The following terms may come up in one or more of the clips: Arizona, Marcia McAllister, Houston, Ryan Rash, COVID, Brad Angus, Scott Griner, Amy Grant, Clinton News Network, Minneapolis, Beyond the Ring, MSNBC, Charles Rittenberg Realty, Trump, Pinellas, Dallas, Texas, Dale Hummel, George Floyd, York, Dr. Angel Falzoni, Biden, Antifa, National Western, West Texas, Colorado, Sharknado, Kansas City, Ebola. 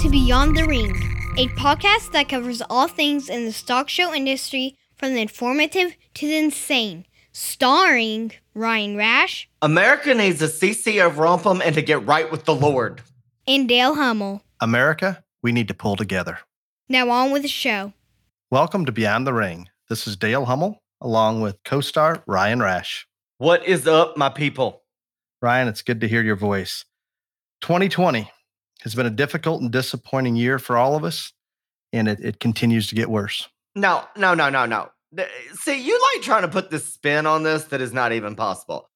to Beyond the Ring, a podcast that covers all things in the talk show industry, from the informative to the insane, starring Ryan Rash. America needs a CC of Rompum and to get right with the Lord. And Dale Hummel. America, we need to pull together. Now on with the show. Welcome to Beyond the Ring. This is Dale Hummel, along with co-star Ryan Rash. What is up, my people? Ryan, it's good to hear your voice. 2020 has been a difficult and disappointing year for all of us, and it continues to get worse. No. See, you like trying to put this spin on this that is not even possible.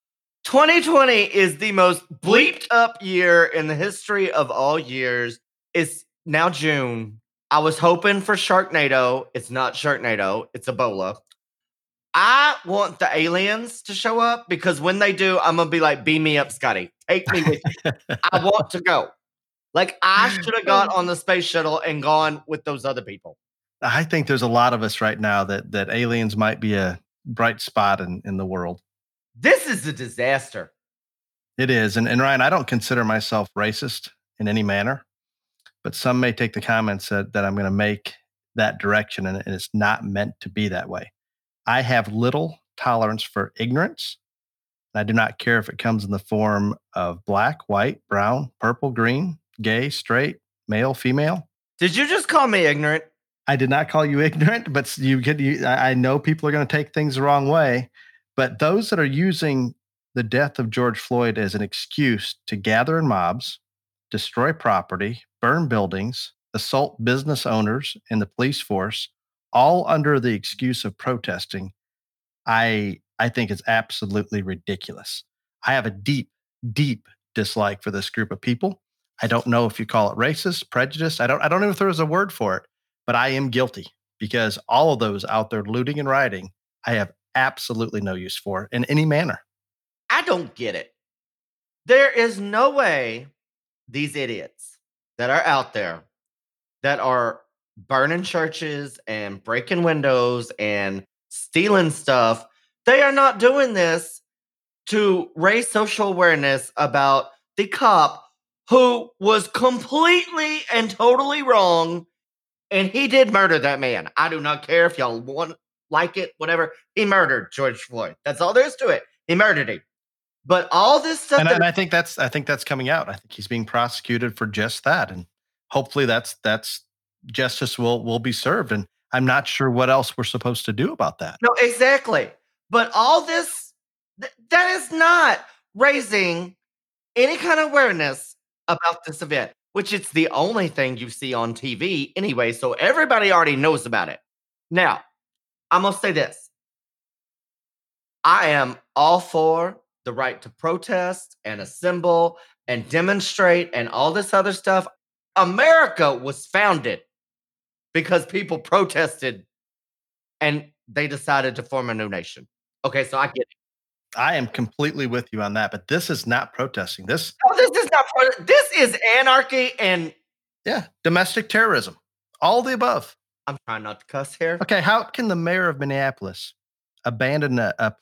2020 is the most bleeped up year in the history of all years. It's now June. I was hoping for Sharknado. It's not Sharknado. It's Ebola. I want the aliens to show up, because when they do, I'm going to be like, beam me up, Scotty. Take me with you. I want to go. Like, I should have got on the space shuttle and gone with those other people. I think there's a lot of us right now that aliens might be a bright spot in the world. This is a disaster. It is. And Ryan, I don't consider myself racist in any manner, but some may take the comments that I'm going to make that direction, and it's not meant to be that way. I have little tolerance for ignorance, and I do not care if it comes in the form of black, white, brown, purple, green, gay, straight, male, female. Did you just call me ignorant? I did not call you ignorant, but I know people are going to take things the wrong way. But those that are using the death of George Floyd as an excuse to gather in mobs, destroy property, burn buildings, assault business owners and the police force, all under the excuse of protesting, I think it's absolutely ridiculous. I have a deep, deep dislike for this group of people. I don't know if you call it racist, prejudice. I don't know if there was a word for it, but I am guilty, because all of those out there looting and rioting, I have absolutely no use for in any manner. I don't get it. There is no way these idiots that are out there that are burning churches and breaking windows and stealing stuff, they are not doing this to raise social awareness about the cop who was completely and totally wrong, and he did murder that man. I do not care if y'all want like it, whatever. He murdered George Floyd. That's all there is to it. He murdered him. But all this stuff, and I think that's coming out. I think he's being prosecuted for just that, and hopefully that's justice will be served. And I'm not sure what else we're supposed to do about that. No, exactly. But all this, that is not raising any kind of awareness about this event, which it's the only thing you see on TV anyway. So everybody already knows about it. Now, I'm going to say this. I am all for the right to protest and assemble and demonstrate and all this other stuff. America was founded because people protested and they decided to form a new nation. Okay, so I get it. I am completely with you on that, but this is not protesting. This is anarchy and... yeah, domestic terrorism. All the above. I'm trying not to cuss here. Okay, how can the mayor of Minneapolis abandon a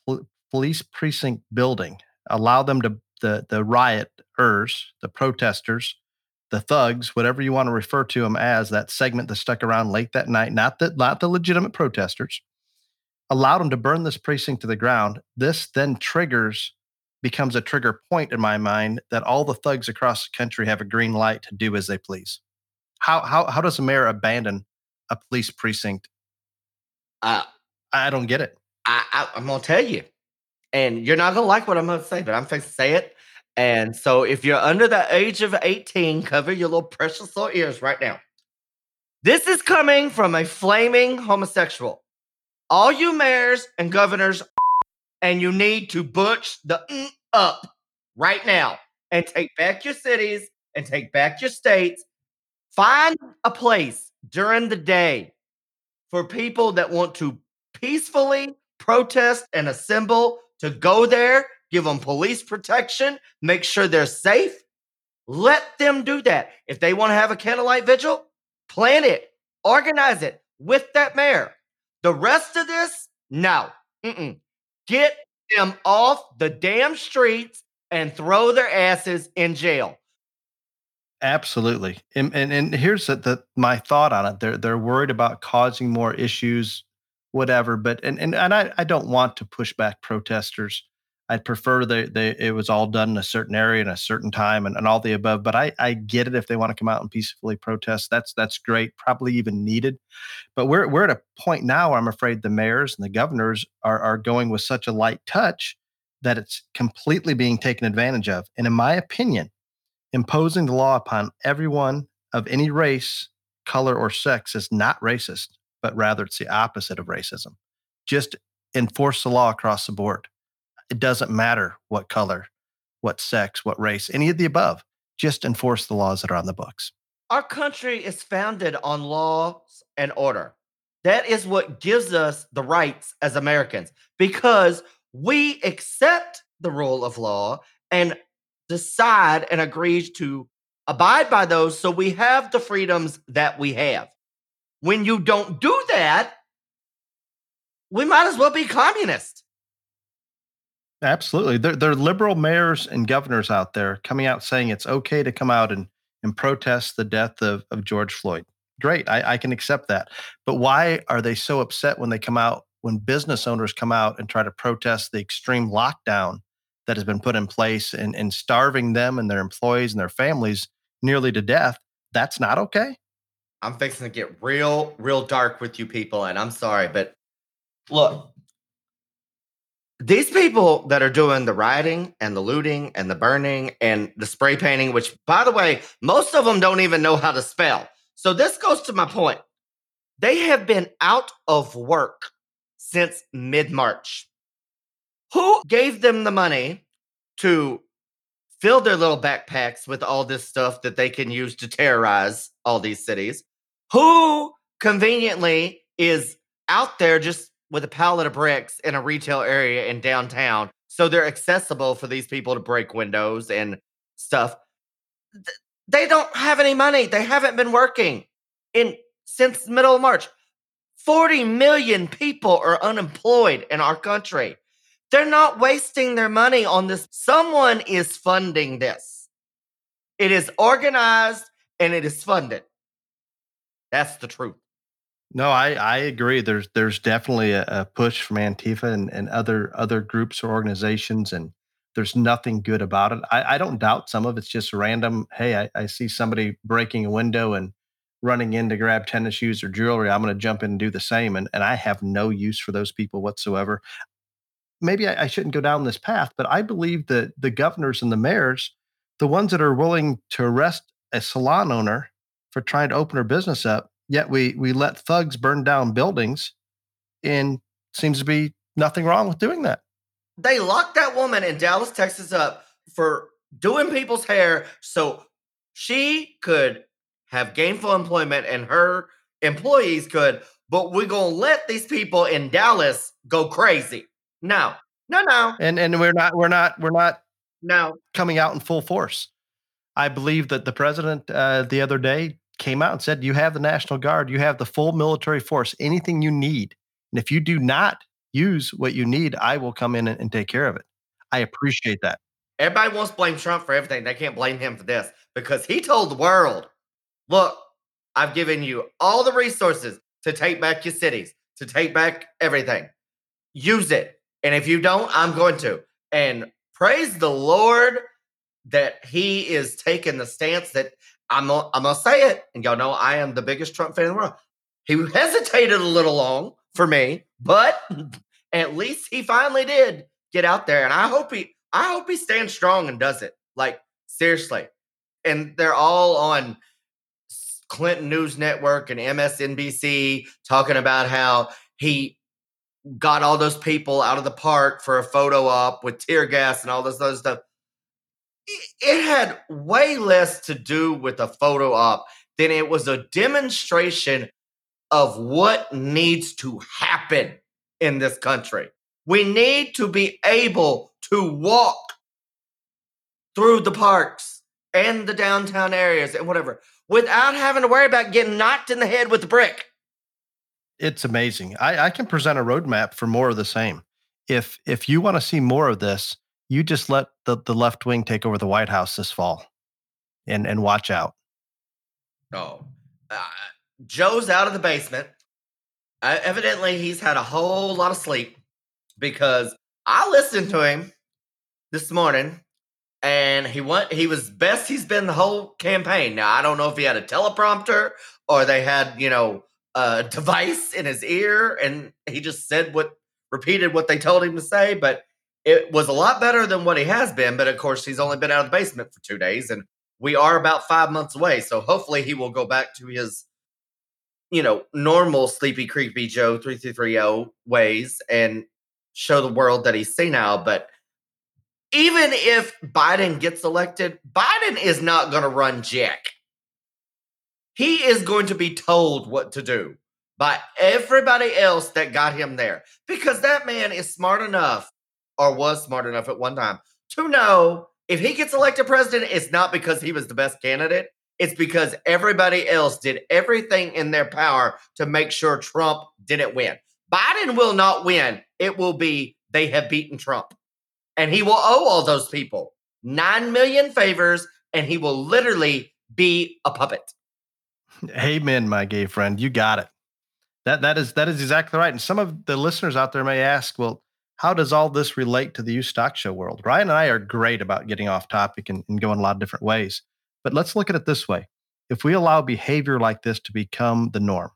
police precinct building, allow them to, the rioters, the protesters, the thugs, whatever you want to refer to them as, that segment that stuck around late that night, not the legitimate protesters, allowed them to burn this precinct to the ground? This then becomes a trigger point in my mind that all the thugs across the country have a green light to do as they please. How does a mayor abandon a police precinct? I don't get it. I'm going to tell you, and you're not going to like what I'm going to say, but I'm fixing to say it. And so if you're under the age of 18, cover your little precious little ears right now. This is coming from a flaming homosexual. All you mayors and governors, and you need to butch the up right now and take back your cities and take back your states. Find a place during the day for people that want to peacefully protest and assemble to go there. Give them police protection. Make sure they're safe. Let them do that. If they want to have a candlelight vigil, plan it. Organize it with that mayor. The rest of this, no. Get them off the damn streets and throw their asses in jail. Absolutely. And here's my thought on it. They're worried about causing more issues, whatever. But I don't want to push back protesters. I'd prefer it was all done in a certain area and a certain time and all the above. But I get it if they want to come out and peacefully protest. That's great, probably even needed. But we're at a point now where I'm afraid the mayors and the governors are going with such a light touch that it's completely being taken advantage of. And in my opinion, imposing the law upon everyone of any race, color, or sex is not racist, but rather it's the opposite of racism. Just enforce the law across the board. It doesn't matter what color, what sex, what race, any of the above. Just enforce the laws that are on the books. Our country is founded on laws and order. That is what gives us the rights as Americans, because we accept the rule of law and decide and agree to abide by those, so we have the freedoms that we have. When you don't do that, we might as well be communist. Absolutely. There are liberal mayors and governors out there coming out saying it's okay to come out and protest the death of George Floyd. Great. I can accept that. But why are they so upset when they come out, when business owners come out and try to protest the extreme lockdown that has been put in place and starving them and their employees and their families nearly to death? That's not okay. I'm fixing to get real, real dark with you people, and I'm sorry, but look, these people that are doing the rioting and the looting and the burning and the spray painting, which, by the way, most of them don't even know how to spell. So this goes to my point. They have been out of work since mid-March. Who gave them the money to fill their little backpacks with all this stuff that they can use to terrorize all these cities? Who conveniently is out there just with a pallet of bricks in a retail area in downtown, so they're accessible for these people to break windows and stuff? They don't have any money. They haven't been working since middle of March. 40 million people are unemployed in our country. They're not wasting their money on this. Someone is funding this. It is organized and it is funded. That's the truth. No, I agree. There's definitely a push from Antifa and other groups or organizations, and there's nothing good about it. I don't doubt some of it's just random. Hey, I see somebody breaking a window and running in to grab tennis shoes or jewelry. I'm going to jump in and do the same. And I have no use for those people whatsoever. Maybe I shouldn't go down this path, but I believe that the governors and the mayors, the ones that are willing to arrest a salon owner for trying to open her business up, yet we let thugs burn down buildings, and seems to be nothing wrong with doing that. They locked that woman in Dallas, Texas up for doing people's hair so she could have gainful employment and her employees could, but we're going to let these people in Dallas go crazy. No. And we're not coming out in full force. I believe that the president the other day came out and said, you have the National Guard, you have the full military force, anything you need. And if you do not use what you need, I will come in and take care of it. I appreciate that. Everybody wants to blame Trump for everything. They can't blame him for this, because he told the world, look, I've given you all the resources to take back your cities, to take back everything. Use it. And if you don't, I'm going to. And praise the Lord that he is taking the stance that I'm going to say it, and y'all know I am the biggest Trump fan in the world. He hesitated a little long for me, but at least he finally did get out there. And I hope he stands strong and does it. Like, seriously. And they're all on Clinton News Network and MSNBC talking about how he got all those people out of the park for a photo op with tear gas and all this other stuff. It had way less to do with a photo op than it was a demonstration of what needs to happen in this country. We need to be able to walk through the parks and the downtown areas and whatever without having to worry about getting knocked in the head with a brick. It's amazing. I can present a roadmap for more of the same. If you want to see more of this, you just let the left wing take over the White House this fall. and watch out. Oh, Joe's out of the basement. Evidently, he's had a whole lot of sleep because I listened to him this morning, and he was best he's been the whole campaign. Now, I don't know if he had a teleprompter or they had, a device in his ear, and he just repeated what they told him to say, but it was a lot better than what he has been. But of course, he's only been out of the basement for 2 days, and we are about 5 months away. So hopefully he will go back to his, normal sleepy, creepy Joe 3330 ways and show the world that he's senile. But even if Biden gets elected, Biden is not going to run jack. He is going to be told what to do by everybody else that got him there, because that man is smart enough, or was smart enough at one time, to know if he gets elected president, it's not because he was the best candidate. It's because everybody else did everything in their power to make sure Trump didn't win. Biden will not win. It will be they have beaten Trump. And he will owe all those people 9 million favors, and he will literally be a puppet. Amen, my gay friend. You got it. That is exactly right. And some of the listeners out there may ask, well, how does all this relate to the You Stock Show world? Ryan and I are great about getting off topic and going a lot of different ways. But let's look at it this way. If we allow behavior like this to become the norm,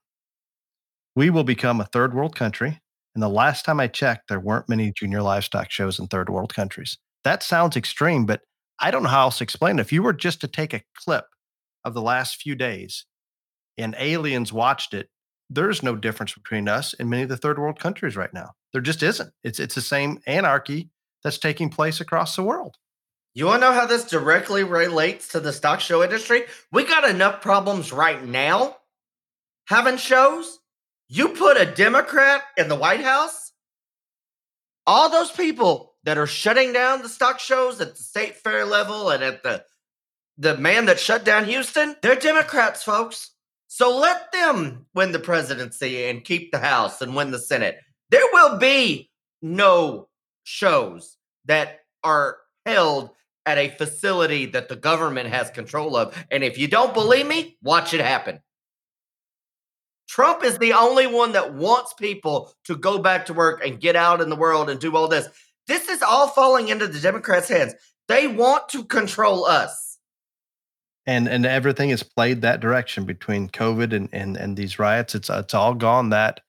we will become a third world country. And the last time I checked, there weren't many junior livestock shows in third world countries. That sounds extreme, but I don't know how else to explain it. If you were just to take a clip of the last few days and aliens watched it, there's no difference between us and many of the third world countries right now. There just isn't. It's the same anarchy that's taking place across the world. You want to know how this directly relates to the stock show industry? We got enough problems right now having shows. You put a Democrat in the White House, all those people that are shutting down the stock shows at the state fair level and at the man that shut down Houston, they're Democrats, folks. So let them win the presidency and keep the House and win the Senate. There will be no shows that are held at a facility that the government has control of. And if you don't believe me, watch it happen. Trump is the only one that wants people to go back to work and get out in the world and do all this. This is all falling into the Democrats' hands. They want to control us. And everything is played that direction between COVID and these riots. It's all gone that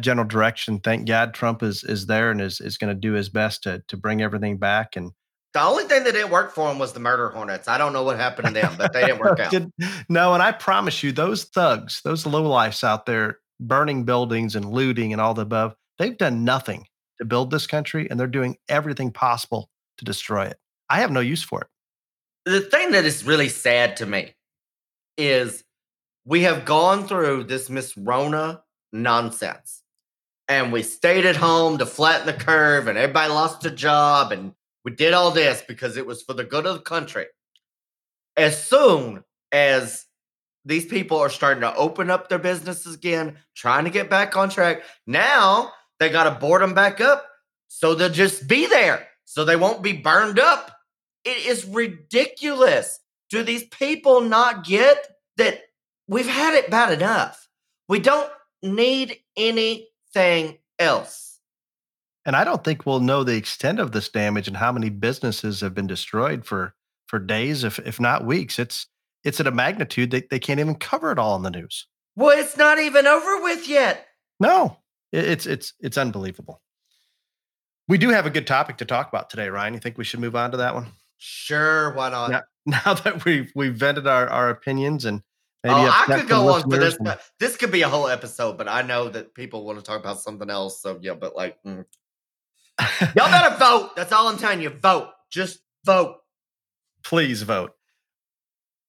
general direction. Thank God Trump is there and is going to do his best to bring everything back. And the only thing that didn't work for him was the murder hornets. I don't know what happened to them, but they didn't work out. No, and I promise you, those thugs, those lowlifes out there burning buildings and looting and all the above, they've done nothing to build this country, and they're doing everything possible to destroy it. I have no use for it. The thing that is really sad to me is we have gone through this Miss Rona nonsense, and we stayed at home to flatten the curve, and everybody lost a job, and we did all this because it was for the good of the country. As soon as these people are starting to open up their businesses again, trying to get back on track, now they got to board them back up so they'll just be there, so they won't be burned up. It is ridiculous. Do these people not get that we've had it bad enough? We don't need anything else. And I don't think we'll know the extent of this damage and how many businesses have been destroyed for days, if not weeks. It's at a magnitude that they can't even cover it all in the news. Well, it's not even over with yet. No, it's unbelievable. We do have a good topic to talk about today, Ryan. You think we should move on to that one? Sure, why not? Now that we've vented our opinions and maybe I could go on for this. This could be a whole episode, but I know that people want to talk about something else. So yeah, but like. Y'all better vote. That's all I'm telling you. Vote. Just vote. Please vote.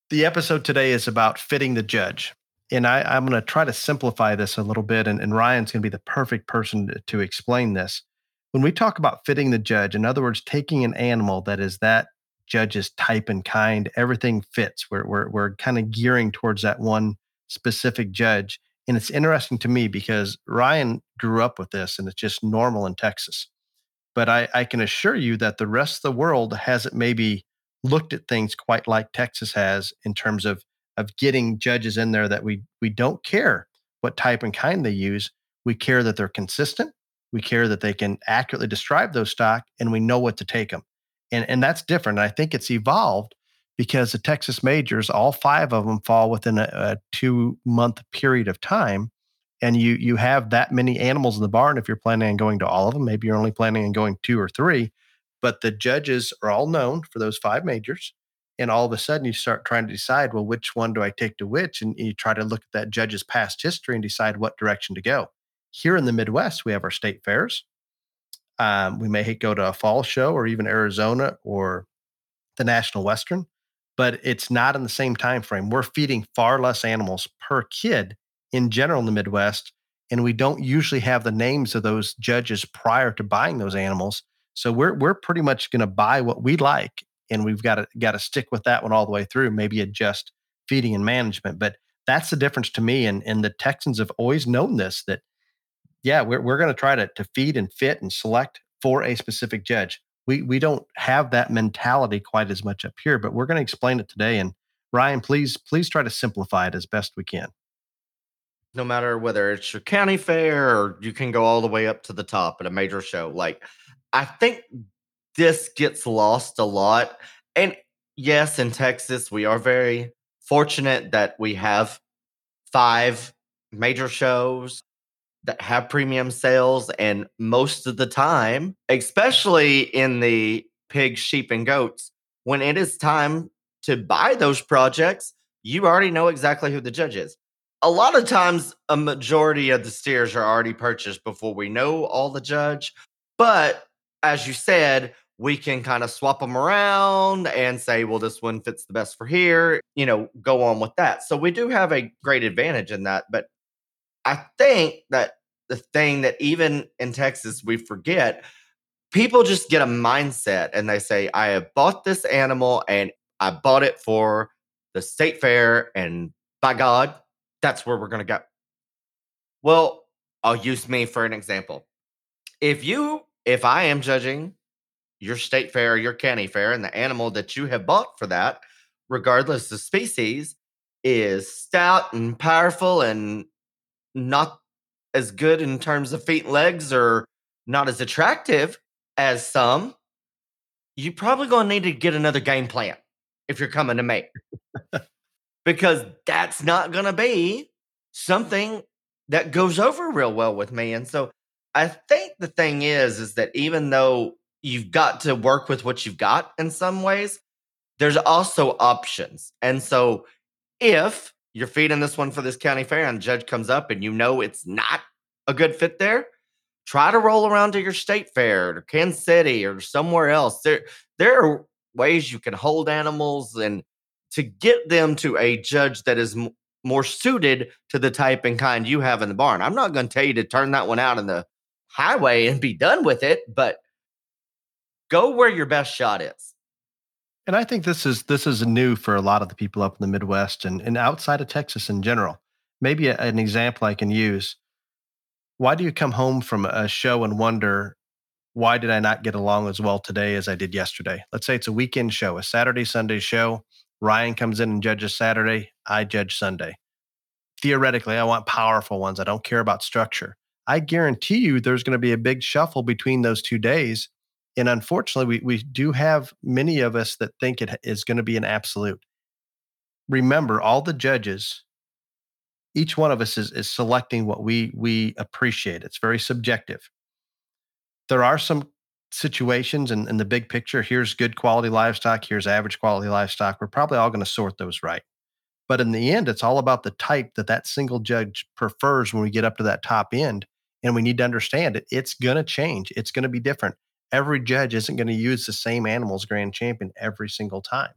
The episode today is about fitting the judge. And I'm going to try to simplify this a little bit. And Ryan's going to be the perfect person to explain this. When we talk about fitting the judge, in other words, taking an animal that is that judge's type and kind, everything fits. We're kind of gearing towards that one specific judge. And it's interesting to me because Ryan grew up with this and it's just normal in Texas. But I can assure you that the rest of the world has it maybe looked at things quite like Texas has in terms of getting judges in there that we don't care what type and kind they use. We care that they're consistent. We care that they can accurately describe those stock, and we know what to take them. And that's different. And I think it's evolved because the Texas majors, all five of them fall within a 2-month period of time. And you have that many animals in the barn. If you're planning on going to all of them, maybe you're only planning on going 2 or 3, but the judges are all known for those 5 majors. And all of a sudden you start trying to decide, well, which one do I take to which? And you try to look at that judge's past history and decide what direction to go. Here in the Midwest, we have our state fairs. We may go to a fall show or even Arizona or the National Western, but it's not in the same time frame. We're feeding far less animals per kid in general in the Midwest, and we don't usually have the names of those judges prior to buying those animals. So we're pretty much going to buy what we like, and we've got to stick with that one all the way through, maybe adjust feeding and management. But that's the difference to me, and the Texans have always known this, that yeah, we're going to try to feed and fit and select for a specific judge. We don't have that mentality quite as much up here, but we're going to explain it today. And Ryan, please try to simplify it as best we can. No matter whether it's your county fair or you can go all the way up to the top at a major show, like I think this gets lost a lot. And yes, in Texas, we are very fortunate that we have 5 major shows that have premium sales, and most of the time, especially in the pig, sheep, and goats, when it is time to buy those projects, you already know exactly who the judge is. A lot of times, a majority of the steers are already purchased before we know all the judge, but as you said, we can kind of swap them around and say, well, this one fits the best for here, go on with that. So we do have a great advantage in that, but I think that the thing that even in Texas we forget, people just get a mindset and they say, I have bought this animal and I bought it for the state fair, and by God, that's where we're going to go. Well, I'll use me for an example. If I am judging your state fair or your county fair, and the animal that you have bought for that, regardless of species, is stout and powerful and not as good in terms of feet and legs or not as attractive as some, you're probably going to need to get another game plan if you're coming to me. Because that's not going to be something that goes over real well with me. And so I think the thing is that even though you've got to work with what you've got in some ways, there's also options. And so if you're feeding this one for this county fair and the judge comes up and it's not a good fit there, try to roll around to your state fair or Kansas City or somewhere else. There are ways you can hold animals and to get them to a judge that is more suited to the type and kind you have in the barn. I'm not going to tell you to turn that one out on the highway and be done with it, but go where your best shot is. And I think this is new for a lot of the people up in the Midwest and outside of Texas in general. Maybe an example I can use. Why do you come home from a show and wonder, why did I not get along as well today as I did yesterday? Let's say it's a weekend show, a Saturday, Sunday show. Ryan comes in and judges Saturday. I judge Sunday. Theoretically, I want powerful ones. I don't care about structure. I guarantee you there's going to be a big shuffle between those 2 days. And unfortunately, we do have many of us that think it is going to be an absolute. Remember, all the judges, each one of us is selecting what we appreciate. It's very subjective. There are some situations in the big picture, here's good quality livestock, here's average quality livestock. We're probably all going to sort those right. But in the end, it's all about the type that single judge prefers when we get up to that top end. And we need to understand it. It's going to change. It's going to be different. Every judge isn't going to use the same animal's grand champion every single time.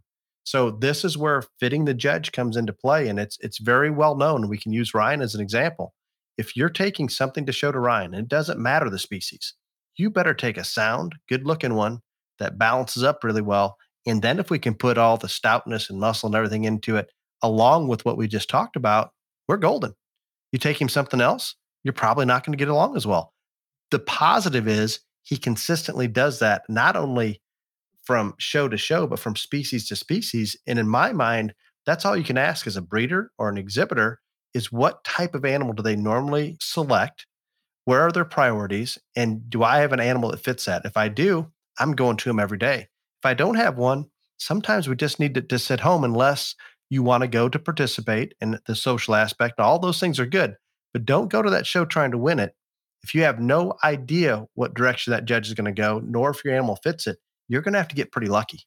So this is where fitting the judge comes into play, and it's very well known. We can use Ryan as an example. If you're taking something to show to Ryan, and it doesn't matter the species, you better take a sound, good-looking one that balances up really well, and then if we can put all the stoutness and muscle and everything into it, along with what we just talked about, we're golden. You take him something else, you're probably not going to get along as well. The positive is he consistently does that, not only from show to show, but from species to species. And in my mind, that's all you can ask as a breeder or an exhibitor is what type of animal do they normally select? Where are their priorities? And do I have an animal that fits that? If I do, I'm going to them every day. If I don't have one, sometimes we just need to sit home unless you want to go to participate in the social aspect. And all those things are good, but don't go to that show trying to win it. If you have no idea what direction that judge is going to go, nor if your animal fits it, you're going to have to get pretty lucky.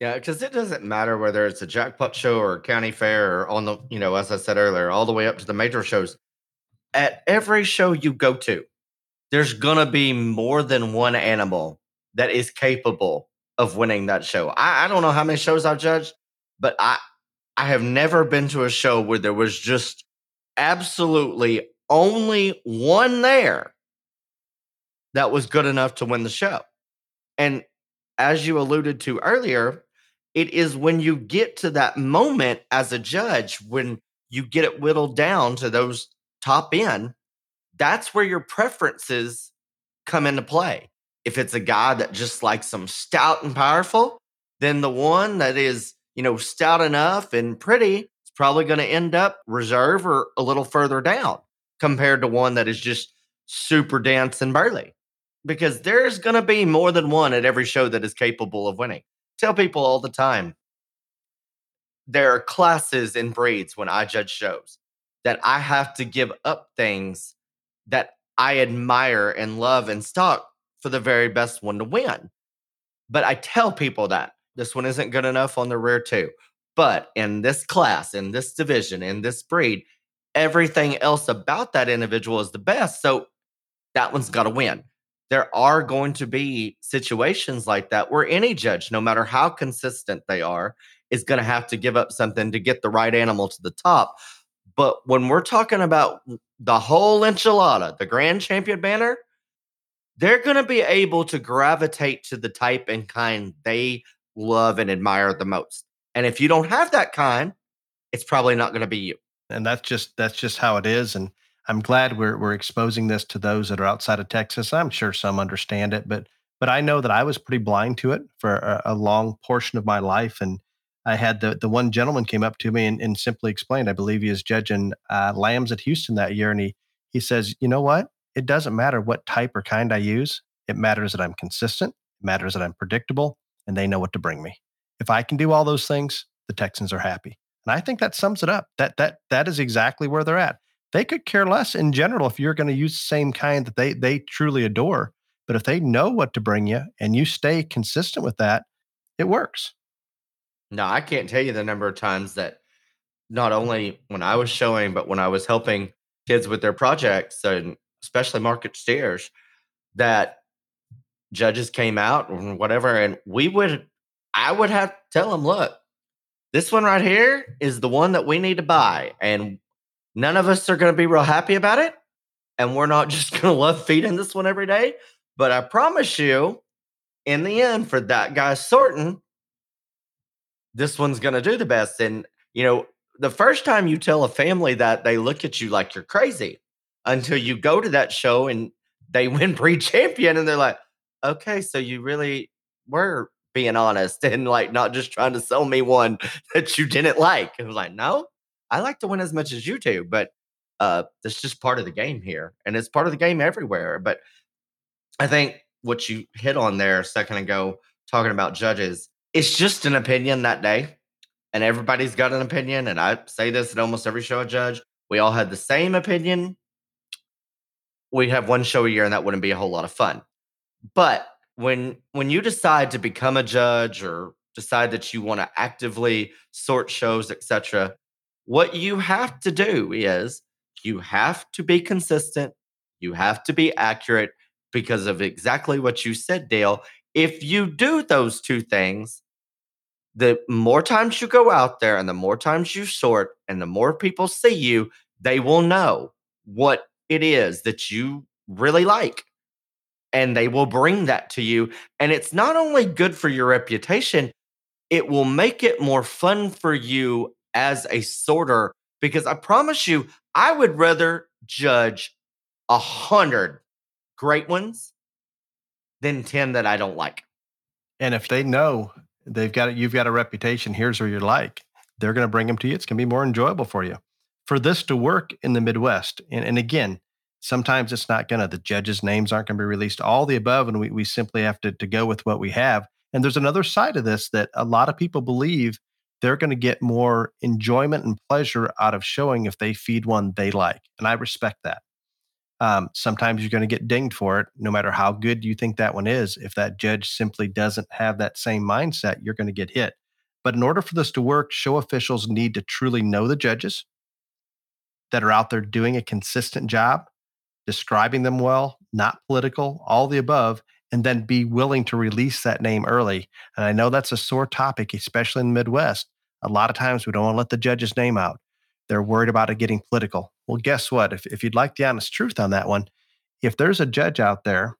Yeah, because it doesn't matter whether it's a jackpot show or county fair or on the, you know, as I said earlier, all the way up to the major shows. At every show you go to, there's going to be more than one animal that is capable of winning that show. I don't know how many shows I've judged, but I have never been to a show where there was just absolutely only one there that was good enough to win the show. And as you alluded to earlier, it is when you get to that moment as a judge, when you get it whittled down to those top end, that's where your preferences come into play. If it's a guy that just likes them stout and powerful, then the one that is, you know, stout enough and pretty is probably going to end up reserve or a little further down compared to one that is just super dense and burly. Because there's going to be more than one at every show that is capable of winning. Tell people all the time, there are classes and breeds when I judge shows that I have to give up things that I admire and love and stock for the very best one to win. But I tell people that this one isn't good enough on the rear two. But in this class, in this division, in this breed, everything else about that individual is the best. So that one's got to win. There are going to be situations like that where any judge, no matter how consistent they are, is going to have to give up something to get the right animal to the top. But when we're talking about the whole enchilada, the grand champion banner, they're going to be able to gravitate to the type and kind they love and admire the most. And if you don't have that kind, it's probably not going to be you. And that's just how it is. And I'm glad we're exposing this to those that are outside of Texas. I'm sure some understand it, but I know that I was pretty blind to it for a long portion of my life. And I had the one gentleman came up to me and simply explained, I believe he is judging lambs at Houston that year. And he says, you know what? It doesn't matter what type or kind I use. It matters that I'm consistent. It matters that I'm predictable and they know what to bring me. If I can do all those things, the Texans are happy. And I think that sums it up. That is exactly where they're at. They could care less in general if you're going to use the same kind that they truly adore. But if they know what to bring you and you stay consistent with that, it works. No, I can't tell you the number of times that not only when I was showing, but when I was helping kids with their projects and especially market steers, that judges came out and whatever. And I would have to tell them, look, this one right here is the one that we need to buy. And none of us are going to be real happy about it. And we're not just going to love feeding this one every day. But I promise you, in the end, for that guy sorting, this one's going to do the best. And, you know, the first time you tell a family that, they look at you like you're crazy until you go to that show and they win breed champion. And they're like, okay, so you really were being honest and like not just trying to sell me one that you didn't like. And I was like, no. I like to win as much as you do, but that's just part of the game here. And it's part of the game everywhere. But I think what you hit on there a second ago, talking about judges, it's just an opinion that day. And everybody's got an opinion. And I say this at almost every show I judge. We all had the same opinion. We'd have one show a year and that wouldn't be a whole lot of fun. But when you decide to become a judge or decide that you want to actively sort shows, etc., what you have to do is you have to be consistent. You have to be accurate because of exactly what you said, Dale. If you do those two things, the more times you go out there and the more times you sort and the more people see you, they will know what it is that you really like. And they will bring that to you. And it's not only good for your reputation, it will make it more fun for you as a sorter, because I promise you, I would rather judge 100 great ones than 10 that I don't like. And if they know they've got it, you've got a reputation, here's what you're like, they're going to bring them to you. It's going to be more enjoyable for you. For this to work in the Midwest, and again, sometimes it's not going to, the judges' names aren't going to be released, all the above, and we simply have to go with what we have. And there's another side of this that a lot of people believe they're going to get more enjoyment and pleasure out of showing if they feed one they like. And I respect that. Sometimes you're going to get dinged for it, no matter how good you think that one is. If that judge simply doesn't have that same mindset, you're going to get hit. But in order for this to work, show officials need to truly know the judges that are out there doing a consistent job, describing them well, not political, all the above, and then be willing to release that name early. And I know that's a sore topic, especially in the Midwest. A lot of times we don't want to let the judge's name out. They're worried about it getting political. Well, guess what? If you'd like the honest truth on that one, if there's a judge out there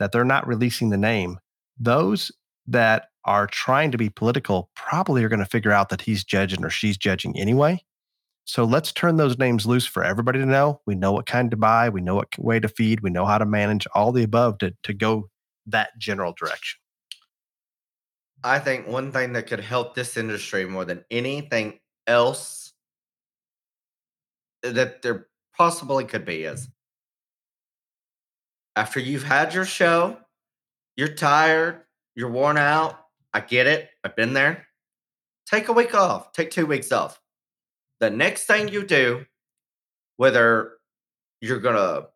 that they're not releasing the name, those that are trying to be political probably are going to figure out that he's judging or she's judging anyway. So let's turn those names loose for everybody to know. We know what kind to buy. We know what way to feed. We know how to manage all the above to go that general direction. I think one thing that could help this industry more than anything else that there possibly could be is, after you've had your show, you're tired, you're worn out. I get it. I've been there. Take a week off. Take 2 weeks off. The next thing you do, whether you're going to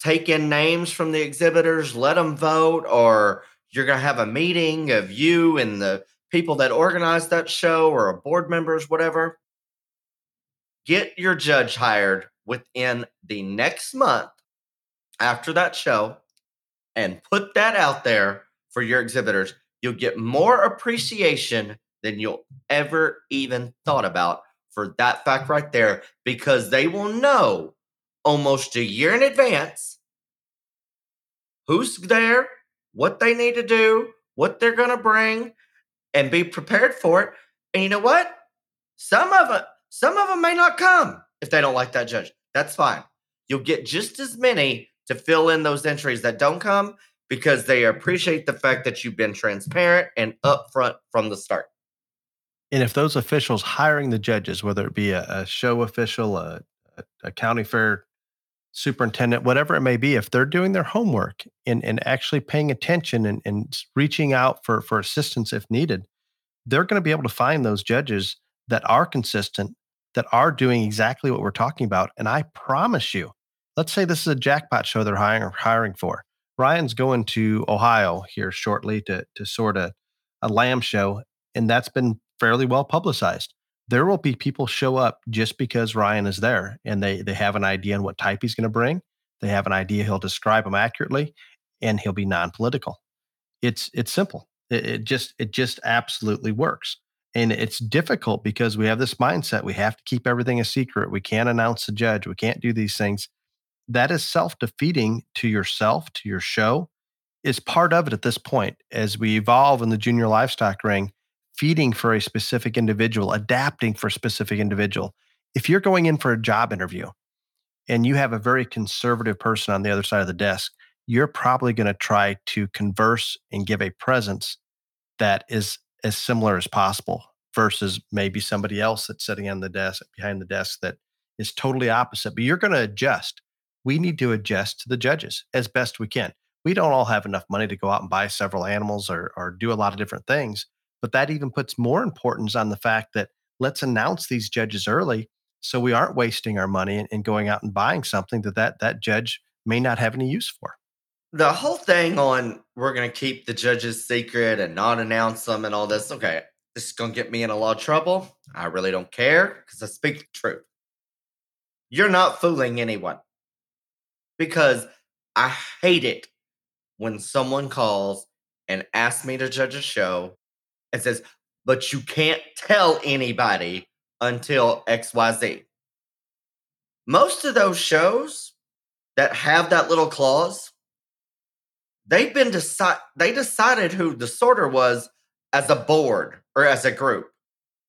take in names from the exhibitors, let them vote, or you're going to have a meeting of you and the people that organized that show or a board members, whatever. Get your judge hired within the next month after that show and put that out there for your exhibitors. You'll get more appreciation than you'll ever even thought about for that fact right there, because they will know almost a year in advance who's there, what they need to do, what they're going to bring, and be prepared for it. And you know what? Some of them may not come if they don't like that judge. That's fine. You'll get just as many to fill in those entries that don't come because they appreciate the fact that you've been transparent and upfront from the start. And if those officials hiring the judges, whether it be a show official, a county fair superintendent, whatever it may be, if they're doing their homework and actually paying attention and reaching out for assistance if needed, they're going to be able to find those judges that are consistent, that are doing exactly what we're talking about. And I promise you, let's say this is a jackpot show they're hiring for. Ryan's going to Ohio here shortly to sort a lamb show, and that's been fairly well publicized. There will be people show up just because Ryan is there, and they have an idea on what type he's going to bring. They have an idea he'll describe them accurately, and he'll be non-political. It's simple. It just absolutely works. And it's difficult because we have this mindset. We have to keep everything a secret. We can't announce the judge. We can't do these things. That is self-defeating to yourself, to your show. It's part of it at this point. As we evolve in the junior livestock ring, feeding for a specific individual, adapting for a specific individual. If you're going in for a job interview and you have a very conservative person on the other side of the desk, you're probably going to try to converse and give a presence that is as similar as possible versus maybe somebody else that's sitting on the desk, behind the desk, that is totally opposite. But you're going to adjust. We need to adjust to the judges as best we can. We don't all have enough money to go out and buy several animals or do a lot of different things, but that even puts more importance on the fact that let's announce these judges early so we aren't wasting our money and going out and buying something that judge may not have any use for. The whole thing on we're going to keep the judges secret and not announce them and all this. Okay, this is going to get me in a lot of trouble. I really don't care because I speak the truth. You're not fooling anyone, because I hate it when someone calls and asks me to judge a show and says, but you can't tell anybody until XYZ. Most of those shows that have that little clause, They decided who the sorter was as a board or as a group.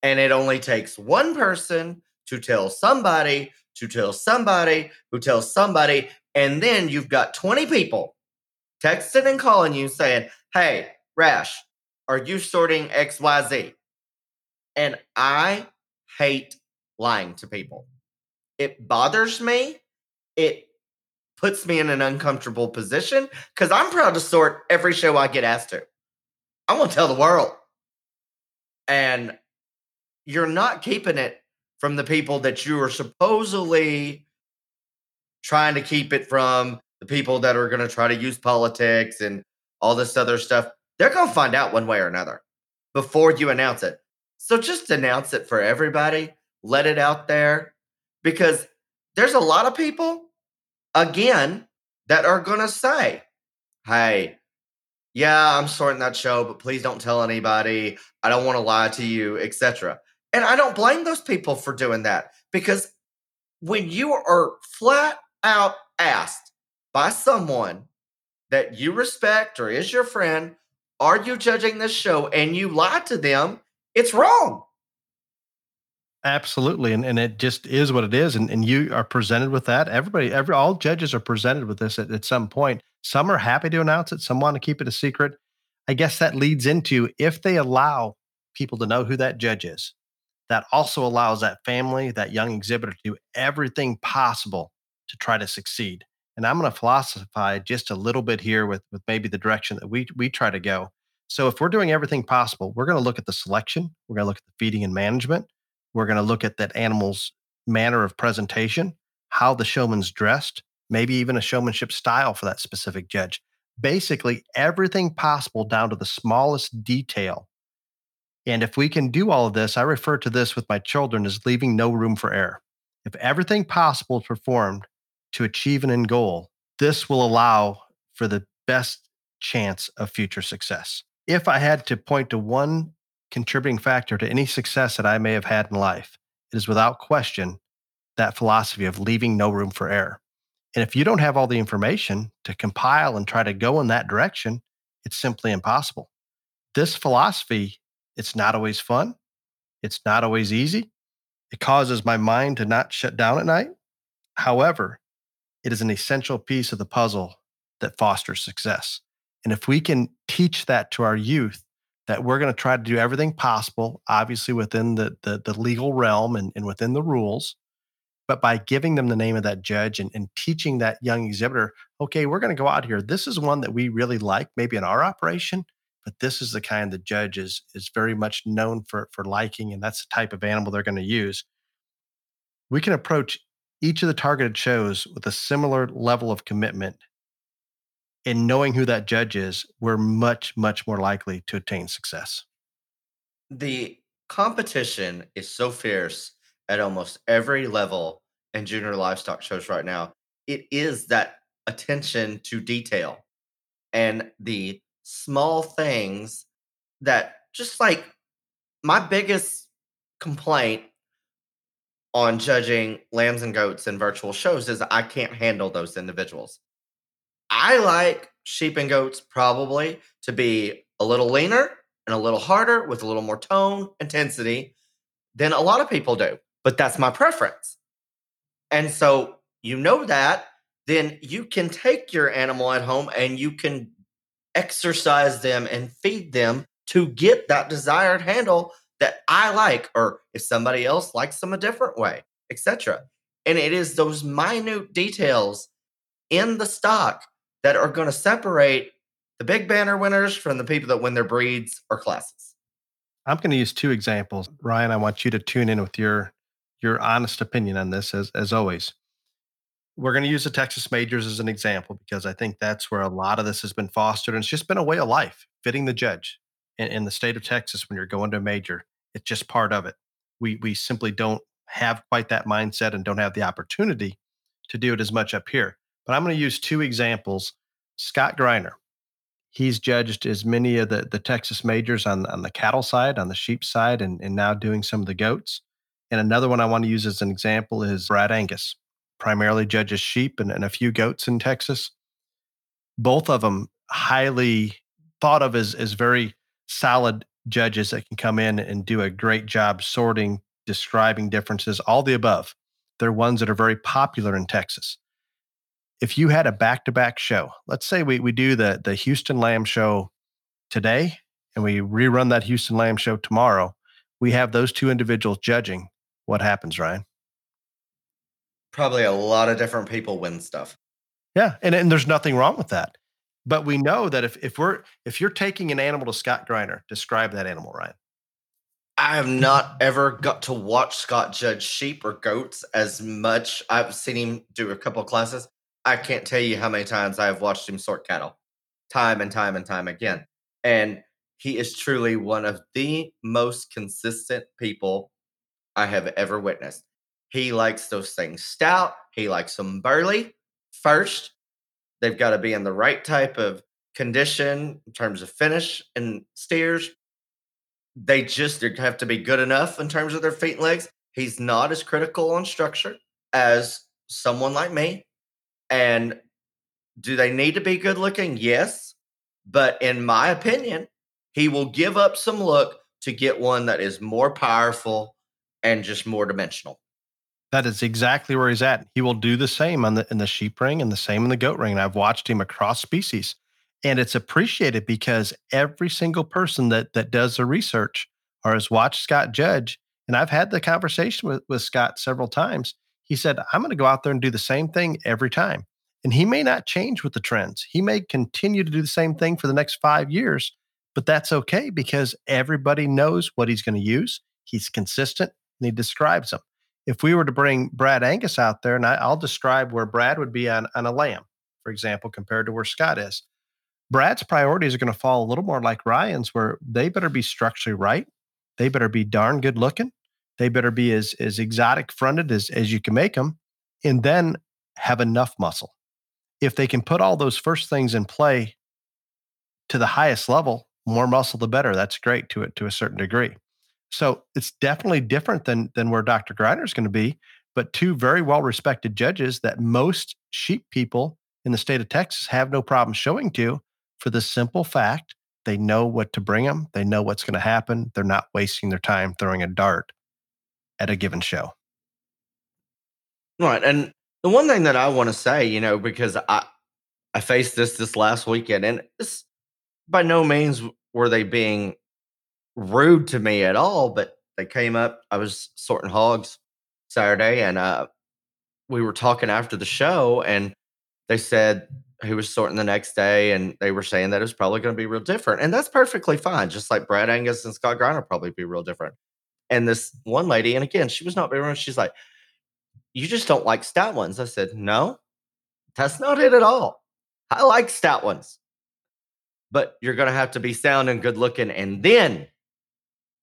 And it only takes one person to tell somebody, who tells somebody. And then you've got 20 people texting and calling you saying, hey, Rash, are you sorting XYZ? And I hate lying to people. It bothers me. It puts me in an uncomfortable position because I'm proud to sort every show I get asked to. I'm going to tell the world. And you're not keeping it from the people that you are supposedly trying to keep it from, the people that are going to try to use politics and all this other stuff. They're going to find out one way or another before you announce it. So just announce it for everybody. Let it out there, because there's a lot of people, again, that are going to say, hey, yeah, I'm sorting that show, but please don't tell anybody. I don't want to lie to you, etc. And I don't blame those people for doing that, because when you are flat out asked by someone that you respect or is your friend, are you judging this show, and you lie to them, it's wrong. Absolutely. And it just is what it is. And you are presented with that. All judges are presented with this at some point. Some are happy to announce it. Some want to keep it a secret. I guess that leads into, if they allow people to know who that judge is, that also allows that family, that young exhibitor, to do everything possible to try to succeed. And I'm going to philosophize just a little bit here with maybe the direction that we try to go. So if we're doing everything possible, we're going to look at the selection. We're going to look at the feeding and management. We're going to look at that animal's manner of presentation, how the showman's dressed, maybe even a showmanship style for that specific judge. Basically, everything possible down to the smallest detail. And if we can do all of this, I refer to this with my children as leaving no room for error. If everything possible is performed to achieve an end goal, this will allow for the best chance of future success. If I had to point to one contributing factor to any success that I may have had in life, it is without question that philosophy of leaving no room for error. And if you don't have all the information to compile and try to go in that direction, it's simply impossible. This philosophy, it's not always fun. It's not always easy. It causes my mind to not shut down at night. However, it is an essential piece of the puzzle that fosters success. And if we can teach that to our youth, that we're going to try to do everything possible, obviously within the legal realm and within the rules, but by giving them the name of that judge and teaching that young exhibitor, okay, we're going to go out here. This is one that we really like, maybe in our operation, but this is the kind the judge is very much known for liking, and that's the type of animal they're going to use. We can approach each of the targeted shows with a similar level of commitment. And knowing who that judge is, we're much, much more likely to attain success. The competition is so fierce at almost every level in junior livestock shows right now. It is that attention to detail and the small things that, just like my biggest complaint on judging lambs and goats in virtual shows is I can't handle those individuals. I like sheep and goats probably to be a little leaner and a little harder with a little more tone, intensity than a lot of people do. But that's my preference. And so you know that, then you can take your animal at home and you can exercise them and feed them to get that desired handle that I like, or if somebody else likes them a different way, etc. And it is those minute details in the stock that are going to separate the big banner winners from the people that win their breeds or classes. I'm going to use two examples. Ryan, I want you to tune in with your honest opinion on this, as always. We're going to use the Texas Majors as an example, because I think that's where a lot of this has been fostered. And it's just been a way of life, fitting the judge. In the state of Texas, when you're going to a major, it's just part of it. We simply don't have quite that mindset and don't have the opportunity to do it as much up here. But I'm going to use two examples. Scott Griner, he's judged as many of the Texas majors on the cattle side, on the sheep side, and now doing some of the goats. And another one I want to use as an example is Brad Angus, primarily judges sheep and a few goats in Texas. Both of them highly thought of as very solid judges that can come in and do a great job sorting, describing differences, all the above. They're ones that are very popular in Texas. If you had a back-to-back show, let's say we do the Houston Lamb Show today and we rerun that Houston Lamb show tomorrow, we have those two individuals judging. What happens, Ryan? Probably a lot of different people win stuff. Yeah, and there's nothing wrong with that. But we know that if you're taking an animal to Scott Griner, describe that animal, Ryan. I have not ever got to watch Scott judge sheep or goats as much. I've seen him do a couple of classes. I can't tell you how many times I have watched him sort cattle, time and time and time again. And he is truly one of the most consistent people I have ever witnessed. He likes those things stout. He likes them burly first. They've got to be in the right type of condition in terms of finish and steers. They just have to be good enough in terms of their feet and legs. He's not as critical on structure as someone like me. And do they need to be good looking? Yes. But in my opinion, he will give up some look to get one that is more powerful and just more dimensional. That is exactly where he's at. He will do the same in the sheep ring and the same in the goat ring. And I've watched him across species. And it's appreciated because every single person that does the research or has watched Scott judge, and I've had the conversation with Scott several times, he said, I'm going to go out there and do the same thing every time. And he may not change with the trends. He may continue to do the same thing for the next 5 years, but that's okay because everybody knows what he's going to use. He's consistent and he describes them. If we were to bring Brad Angus out there, and I'll describe where Brad would be on a lamb, for example, compared to where Scott is. Brad's priorities are going to fall a little more like Ryan's, where they better be structurally right. They better be darn good looking. They better be as exotic fronted as you can make them, and then have enough muscle. If they can put all those first things in play to the highest level, more muscle the better. That's great to a certain degree. So it's definitely different than where Dr. Griner is going to be, but two very well-respected judges that most sheep people in the state of Texas have no problem showing to for the simple fact they know what to bring them. They know what's going to happen. They're not wasting their time throwing a dart at a given show. Right. And the one thing that I want to say, because I faced this last weekend, and this, by no means were they being rude to me at all, but they came up. I was sorting hogs Saturday, and we were talking after the show, and they said who was sorting the next day, and they were saying that it was probably going to be real different, and that's perfectly fine, just like Brad Angus and Scott Griner probably be real different. And this one lady, and again, she was not very rude, she's like, you just don't like stout ones. I said, no, that's not it at all. I like stout ones, but you're going to have to be sound and good looking, and then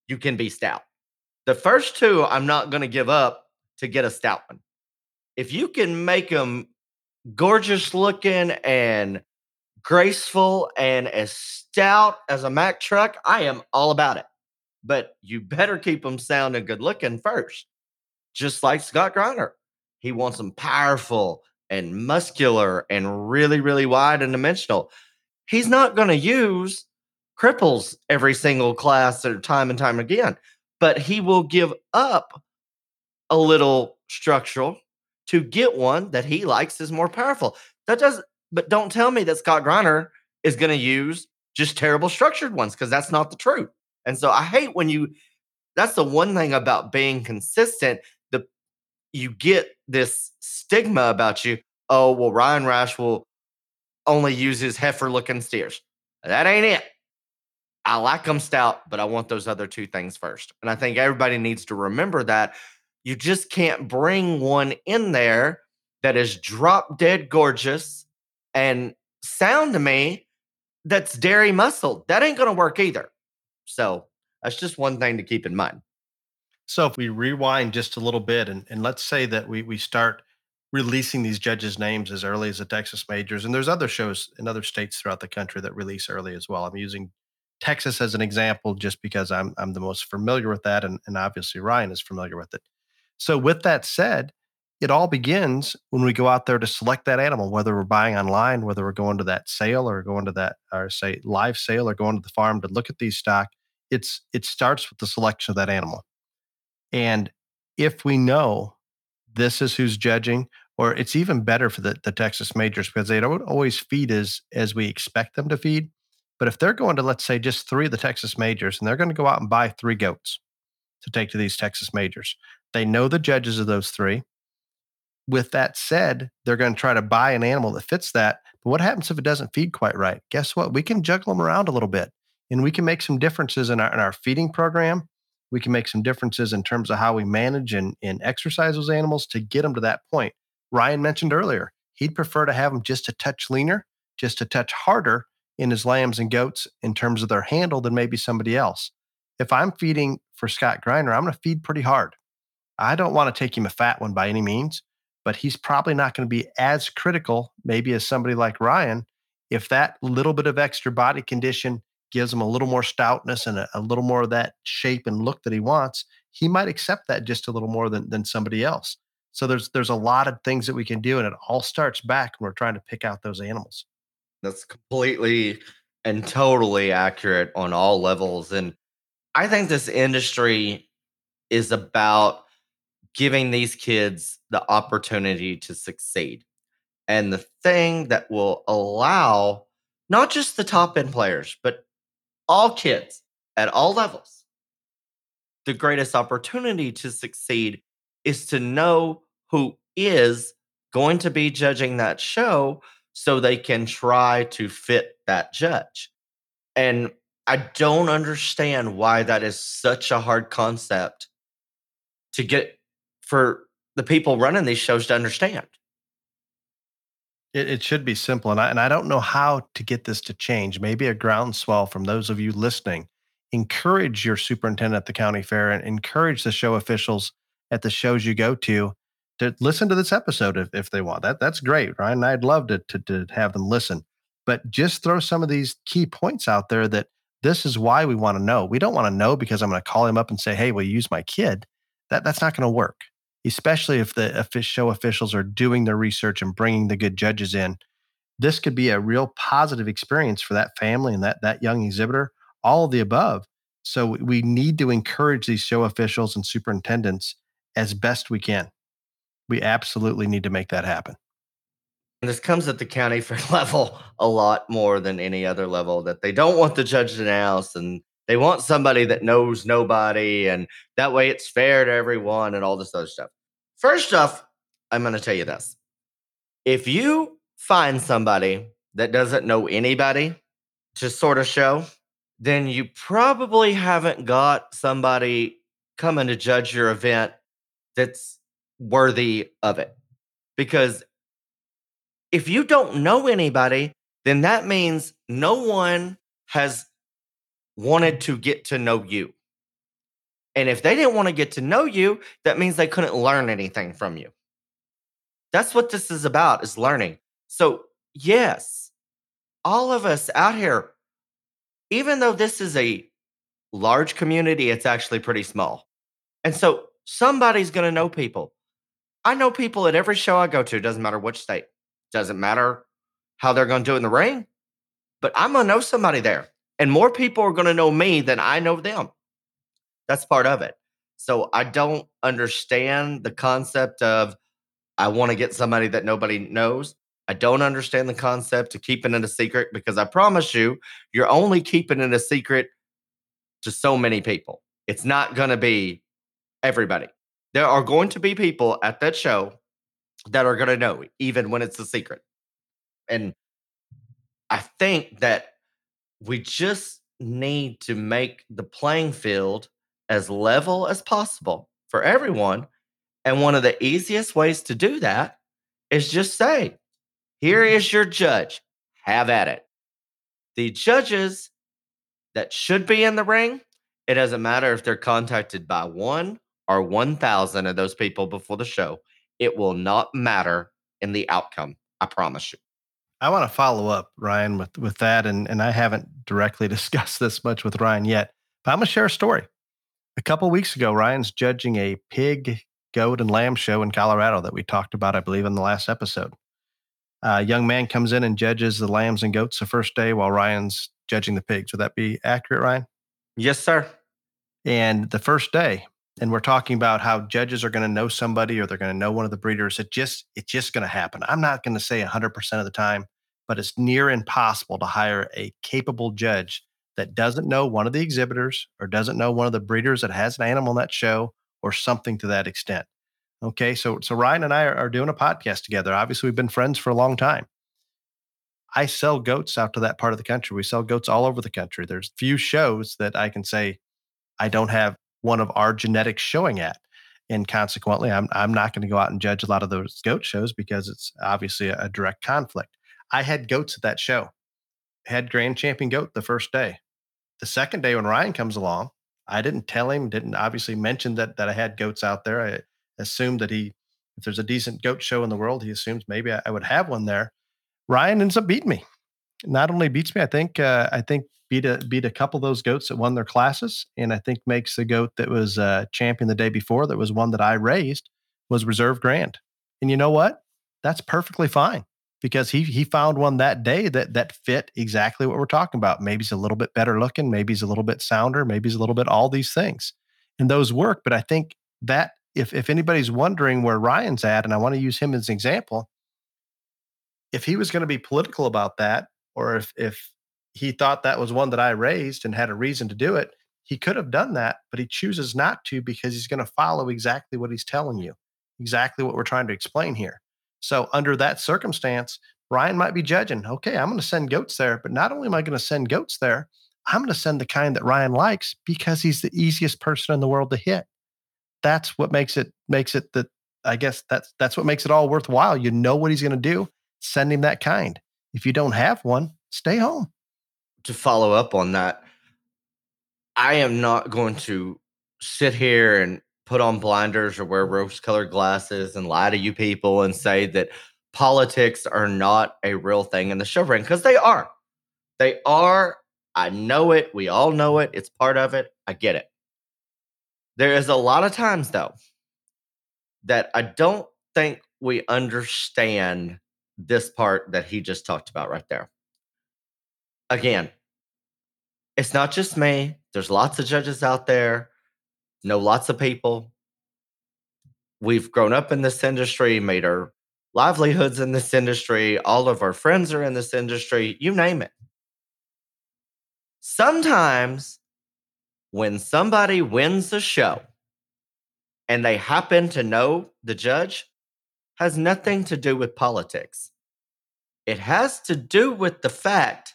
you can be stout. The first two, I'm not going to give up to get a stout one. If you can make them gorgeous looking and graceful and as stout as a Mack truck, I am all about it. But you better keep them sound and good looking first. Just like Scott Griner. He wants them powerful and muscular and really, really wide and dimensional. He's not going to use cripples every single class or time and time again, but he will give up a little structural to get one that he likes is more powerful. But don't tell me that Scott Griner is going to use just terrible structured ones, because that's not the truth. And so I hate that's the one thing about being consistent, you get this stigma about you. Oh, well, Ryan Rash will only use his heifer looking steers. That ain't it. I like them stout, but I want those other two things first. And I think everybody needs to remember that you just can't bring one in there that is drop dead gorgeous and sound to me that's dairy muscle. That ain't going to work either. So that's just one thing to keep in mind. So if we rewind just a little bit and let's say that we start releasing these judges' names as early as the Texas majors, and there's other shows in other states throughout the country that release early as well. I'm using Texas as an example just because I'm the most familiar with that, and obviously Ryan is familiar with it. So with that said, it all begins when we go out there to select that animal, whether we're buying online, whether we're going to that sale or going to that, or say live sale or going to the farm to look at these stock. It starts with the selection of that animal. And if we know this is who's judging, or it's even better for the Texas majors because they don't always feed as we expect them to feed. But if they're going to, let's say, just three of the Texas majors, and they're going to go out and buy three goats to take to these Texas majors, they know the judges of those three. With that said, they're going to try to buy an animal that fits that. But what happens if it doesn't feed quite right? Guess what? We can juggle them around a little bit, and we can make some differences in our feeding program. We can make some differences in terms of how we manage and exercise those animals to get them to that point. Ryan mentioned earlier, he'd prefer to have them just a touch leaner, just a touch harder in his lambs and goats in terms of their handle than maybe somebody else. If I'm feeding for Scott Griner, I'm going to feed pretty hard. I don't want to take him a fat one by any means, but he's probably not going to be as critical maybe as somebody like Ryan if that little bit of extra body condition gives him a little more stoutness and a little more of that shape and look that he wants. He might accept that just a little more than somebody else. So there's a lot of things that we can do, and it all starts back when we're trying to pick out those animals. That's completely and totally accurate on all levels. And I think this industry is about giving these kids the opportunity to succeed. And the thing that will allow not just the top end players, but all kids at all levels, the greatest opportunity to succeed is to know who is going to be judging that show so they can try to fit that judge. And I don't understand why that is such a hard concept to get for the people running these shows to understand. It should be simple. And I don't know how to get this to change. Maybe a groundswell from those of you listening. Encourage your superintendent at the county fair and encourage the show officials at the shows you go to listen to this episode if they want. That's great, Ryan. And I'd love to have them listen. But just throw some of these key points out there that this is why we want to know. We don't want to know because I'm going to call him up and say, hey, will you use my kid? That's not going to work, especially if the show officials are doing their research and bringing the good judges in. This could be a real positive experience for that family and that young exhibitor, all of the above. So we need to encourage these show officials and superintendents as best we can. We absolutely need to make that happen. And this comes at the county fair level a lot more than any other level, that they don't want the judge to announce and they want somebody that knows nobody, and that way it's fair to everyone and all this other stuff. First off, I'm going to tell you this. If you find somebody that doesn't know anybody to sort of show, then you probably haven't got somebody coming to judge your event that's worthy of it. Because if you don't know anybody, then that means no one has wanted to get to know you. And if they didn't want to get to know you, that means they couldn't learn anything from you. That's what this is about, is learning. So yes, all of us out here, even though this is a large community, it's actually pretty small. And so somebody's going to know people. I know people at every show I go to, doesn't matter which state, doesn't matter how they're going to do in the ring, but I'm going to know somebody there. And more people are going to know me than I know them. That's part of it. So I don't understand the concept of I want to get somebody that nobody knows. I don't understand the concept of keeping it a secret, because I promise you, you're only keeping it a secret to so many people. It's not going to be everybody. There are going to be people at that show that are going to know, even when it's a secret. And I think that we just need to make the playing field as level as possible for everyone. And one of the easiest ways to do that is just say, here is your judge. Have at it. The judges that should be in the ring, it doesn't matter if they're contacted by 1 or 1,000 of those people before the show. It will not matter in the outcome. I promise you. I want to follow up, Ryan, with that, and I haven't directly discussed this much with Ryan yet, but I'm going to share a story. A couple of weeks ago, Ryan's judging a pig, goat, and lamb show in Colorado that we talked about, I believe, in the last episode. A young man comes in and judges the lambs and goats the first day while Ryan's judging the pigs. Would that be accurate, Ryan? Yes, sir. And the first day, and we're talking about how judges are going to know somebody or they're going to know one of the breeders. It's just going to happen. I'm not going to say 100% of the time but it's near impossible to hire a capable judge that doesn't know one of the exhibitors or doesn't know one of the breeders that has an animal in that show or something to that extent. Okay, so Ryan and I are doing a podcast together. Obviously, we've been friends for a long time. I sell goats out to that part of the country. We sell goats all over the country. There's few shows that I can say I don't have one of our genetics showing at. And consequently, I'm not going to go out and judge a lot of those goat shows because it's obviously a direct conflict. I had goats at that show. Had Grand Champion goat the first day. The second day when Ryan comes along, I didn't tell him, didn't obviously mention that I had goats out there. I assumed that if there's a decent goat show in the world, he assumes maybe I would have one there. Ryan ends up beating me. Not only beats me, I think beat a couple of those goats that won their classes, and I think makes the goat that was champion the day before, that was one that I raised, was Reserve Grand. And you know what? That's perfectly fine because he found one that day that fit exactly what we're talking about. Maybe he's a little bit better looking, maybe he's a little bit sounder, maybe he's a little bit all these things, and those work. But I think that if anybody's wondering where Ryan's at, and I want to use him as an example, if he was going to be political about that, or if he thought that was one that I raised and had a reason to do it, he could have done that, but he chooses not to because he's going to follow exactly what he's telling you, exactly what we're trying to explain here. So under that circumstance, Ryan might be judging, okay, I'm going to send goats there, but not only am I going to send goats there, I'm going to send the kind that Ryan likes because he's the easiest person in the world to hit. That's what makes it that, I guess that's what makes it all worthwhile. You know what he's going to do, send him that kind. If you don't have one, stay home. To follow up on that, I am not going to sit here and put on blinders or wear rose-colored glasses and lie to you people and say that politics are not a real thing in the show ring, because they are. They are. I know it. We all know it. It's part of it. I get it. There is a lot of times, though, that I don't think we understand this part that he just talked about right there. Again, it's not just me. There's lots of judges out there, know lots of people. We've grown up in this industry, made our livelihoods in this industry. All of our friends are in this industry, you name it. Sometimes when somebody wins a show and they happen to know the judge, has nothing to do with politics. It has to do with the fact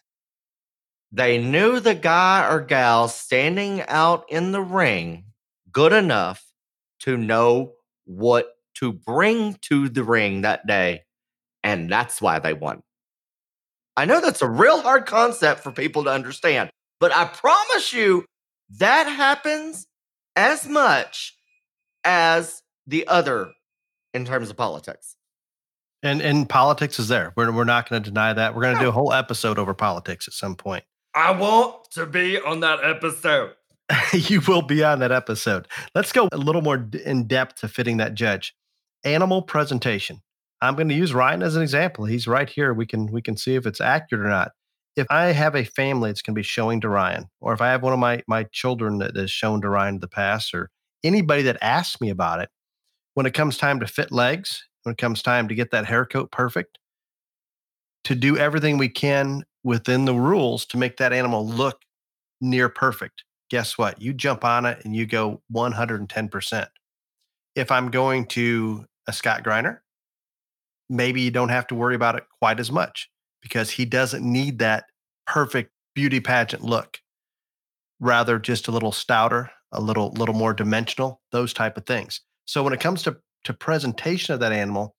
they knew the guy or gal standing out in the ring good enough to know what to bring to the ring that day, and that's why they won. I know that's a real hard concept for people to understand, but I promise you that happens as much as the other in terms of politics. And politics is there. We're not going to deny that. We're going to do a whole episode over politics at some point. I want to be on that episode. You will be on that episode. Let's go a little more in depth to fitting that judge. Animal presentation. I'm going to use Ryan as an example. He's right here. We can see if it's accurate or not. If I have a family that's going to be showing to Ryan, or if I have one of my children that is shown to Ryan in the past, or anybody that asks me about it, when it comes time to fit legs, when it comes time to get that haircut perfect, to do everything we can within the rules to make that animal look near perfect. Guess what? You jump on it and you go 110%. If I'm going to a Scott Griner, maybe you don't have to worry about it quite as much because he doesn't need that perfect beauty pageant look. Rather, just a little stouter, a little more dimensional, those type of things. So when it comes to presentation of that animal,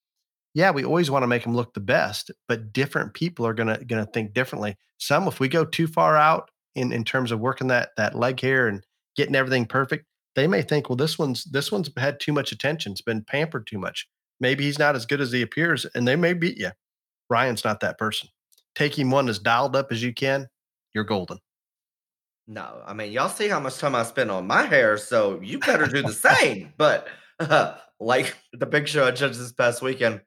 yeah, we always want to make them look the best, but different people are gonna think differently. Some, if we go too far out in terms of working that leg hair and getting everything perfect, they may think, well, this one's had too much attention, it's been pampered too much. Maybe he's not as good as he appears, and they may beat you. Ryan's not that person. Take him one as dialed up as you can, you're golden. No, I mean, y'all see how much time I spend on my hair, so you better do the same. But like the big show I judged this past weekend,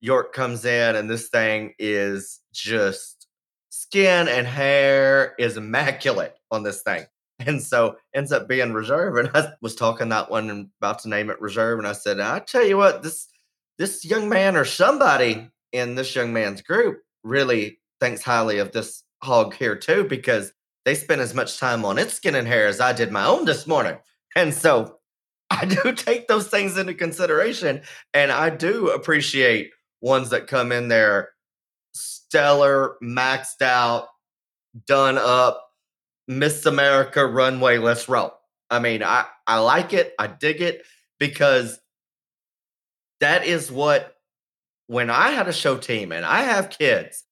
York comes in and this thing is just skin and hair is immaculate on this thing. And so ends up being Reserve. And I was talking that one and about to name it Reserve. And I said, I tell you what, this young man or somebody in this young man's group really thinks highly of this hog here too, because they spent as much time on its skin and hair as I did my own this morning. And so I do take those things into consideration, and I do appreciate ones that come in there stellar, maxed out, done up, Miss America runway, let's roll. I mean, I like it. I dig it, because that is what, when I had a show team and I have kids,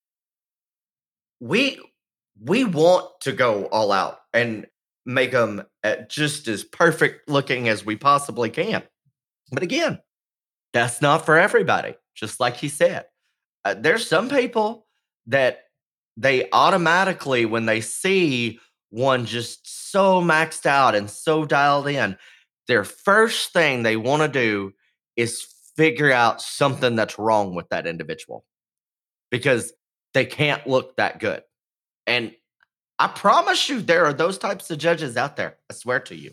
we want to go all out and make them just as perfect looking as we possibly can. But again, that's not for everybody. Just like he said, there's some people that they automatically, when they see one just so maxed out and so dialed in, their first thing they want to do is figure out something that's wrong with that individual, because they can't look that good. And I promise you, there are those types of judges out there. I swear to you.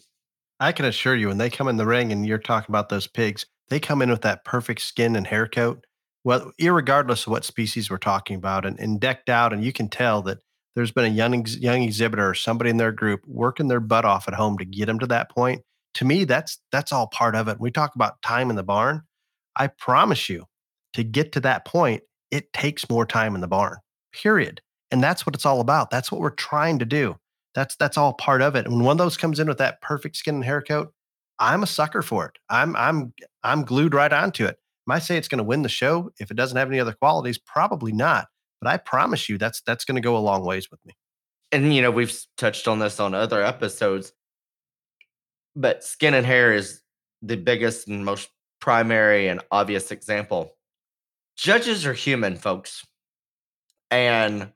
I can assure you, when they come in the ring and you're talking about those pigs, they come in with that perfect skin and hair coat, well, irregardless of what species we're talking about, and decked out. And you can tell that there's been a young exhibitor or somebody in their group working their butt off at home to get them to that point. To me, that's all part of it. We talk about time in the barn. I promise you, to get to that point, it takes more time in the barn, period. And that's what it's all about. That's what we're trying to do. That's all part of it. And when one of those comes in with that perfect skin and hair coat, I'm a sucker for it. I'm glued right onto it. Am I saying it's going to win the show? If it doesn't have any other qualities, probably not. But I promise you, that's going to go a long ways with me. And, you know, we've touched on this on other episodes, but skin and hair is the biggest and most primary and obvious example. Judges are human, folks. And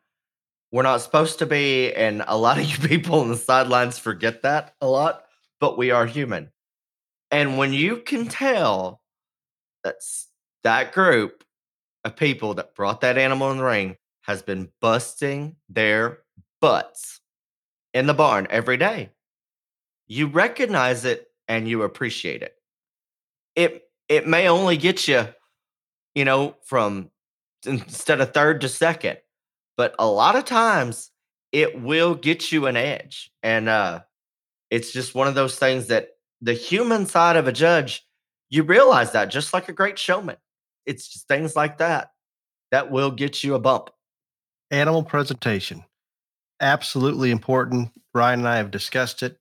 we're not supposed to be, and a lot of you people on the sidelines forget that a lot, but we are human. And when you can tell that group of people that brought that animal in the ring has been busting their butts in the barn every day, you recognize it and you appreciate it. It may only get you, you know, from instead of third to second, but a lot of times it will get you an edge. And it's just one of those things that the human side of a judge, you realize that, just like a great showman. It's just things like that that will get you a bump. Animal presentation. Absolutely important. Ryan and I have discussed it.